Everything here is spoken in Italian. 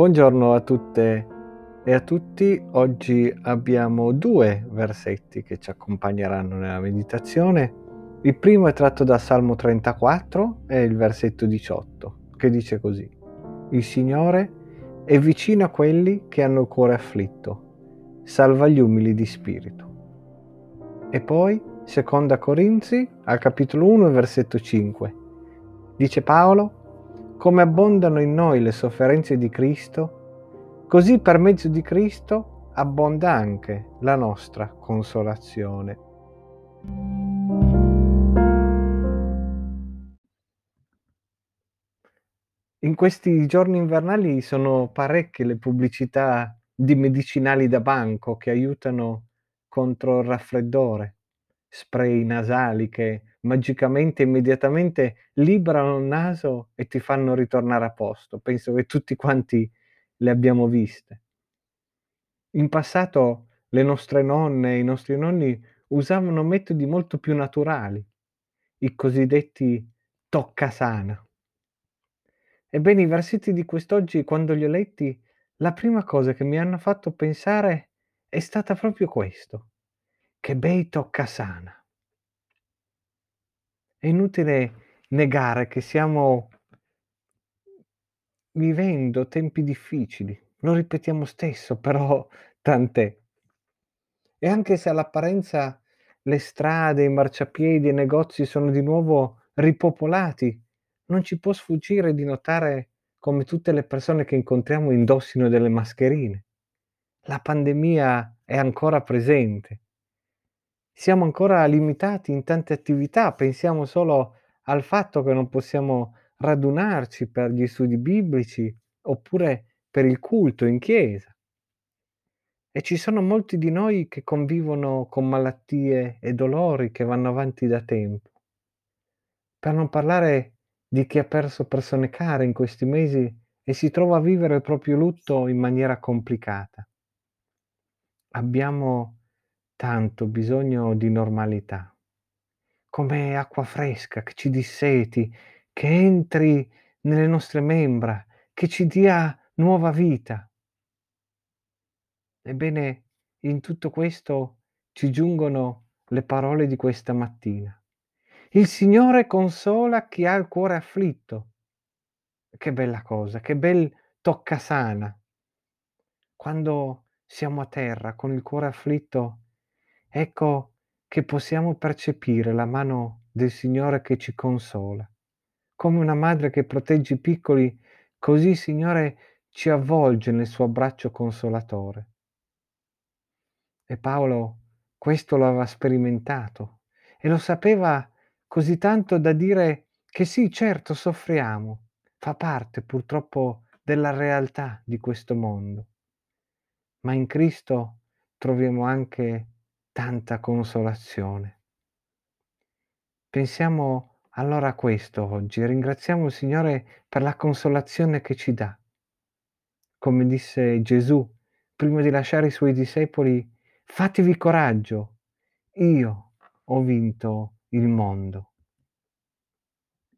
Buongiorno a tutte e a tutti. Oggi abbiamo due versetti che ci accompagneranno nella meditazione. Il primo è tratto da Salmo 34 e il versetto 18, che dice così: Il Signore è vicino a quelli che hanno il cuore afflitto, salva gli umili di spirito. E poi Seconda Corinzi, al capitolo 1, versetto 5, dice Paolo: come abbondano in noi le sofferenze di Cristo, così per mezzo di Cristo abbonda anche la nostra consolazione. In questi giorni invernali sono parecchie le pubblicità di medicinali da banco che aiutano contro il raffreddore, spray nasali che magicamente, immediatamente liberano il naso e ti fanno ritornare a posto. Penso che tutti quanti le abbiamo viste. In passato le nostre nonne e i nostri nonni usavano metodi molto più naturali, i cosiddetti toccasana. Ebbene, i versetti di quest'oggi, quando li ho letti, la prima cosa che mi hanno fatto pensare è stata proprio questo: che bei toccasana. È inutile negare che stiamo vivendo tempi difficili, lo ripetiamo spesso, però tant'è. E anche se all'apparenza le strade, i marciapiedi e i negozi sono di nuovo ripopolati, non ci può sfuggire di notare come tutte le persone che incontriamo indossino delle mascherine. La pandemia è ancora presente. Siamo ancora limitati in tante attività, pensiamo solo al fatto che non possiamo radunarci per gli studi biblici oppure per il culto in chiesa. E ci sono molti di noi che convivono con malattie e dolori che vanno avanti da tempo. Per non parlare di chi ha perso persone care in questi mesi e si trova a vivere il proprio lutto in maniera complicata. Abbiamo tanto bisogno di normalità, come acqua fresca che ci disseti, che entri nelle nostre membra, che ci dia nuova vita. Ebbene, in tutto questo ci giungono le parole di questa mattina. Il Signore consola chi ha il cuore afflitto. Che bella cosa, che bel toccasana. Quando siamo a terra con il cuore afflitto, ecco che possiamo percepire la mano del Signore che ci consola. Come una madre che protegge i piccoli, così il Signore ci avvolge nel suo abbraccio consolatore. E Paolo questo lo aveva sperimentato e lo sapeva così tanto da dire che sì, certo, soffriamo, fa parte purtroppo della realtà di questo mondo. Ma in Cristo troviamo anche tanta consolazione. Pensiamo allora a questo oggi, ringraziamo il Signore per la consolazione che ci dà. Come disse Gesù, prima di lasciare i suoi discepoli: fatevi coraggio, io ho vinto il mondo.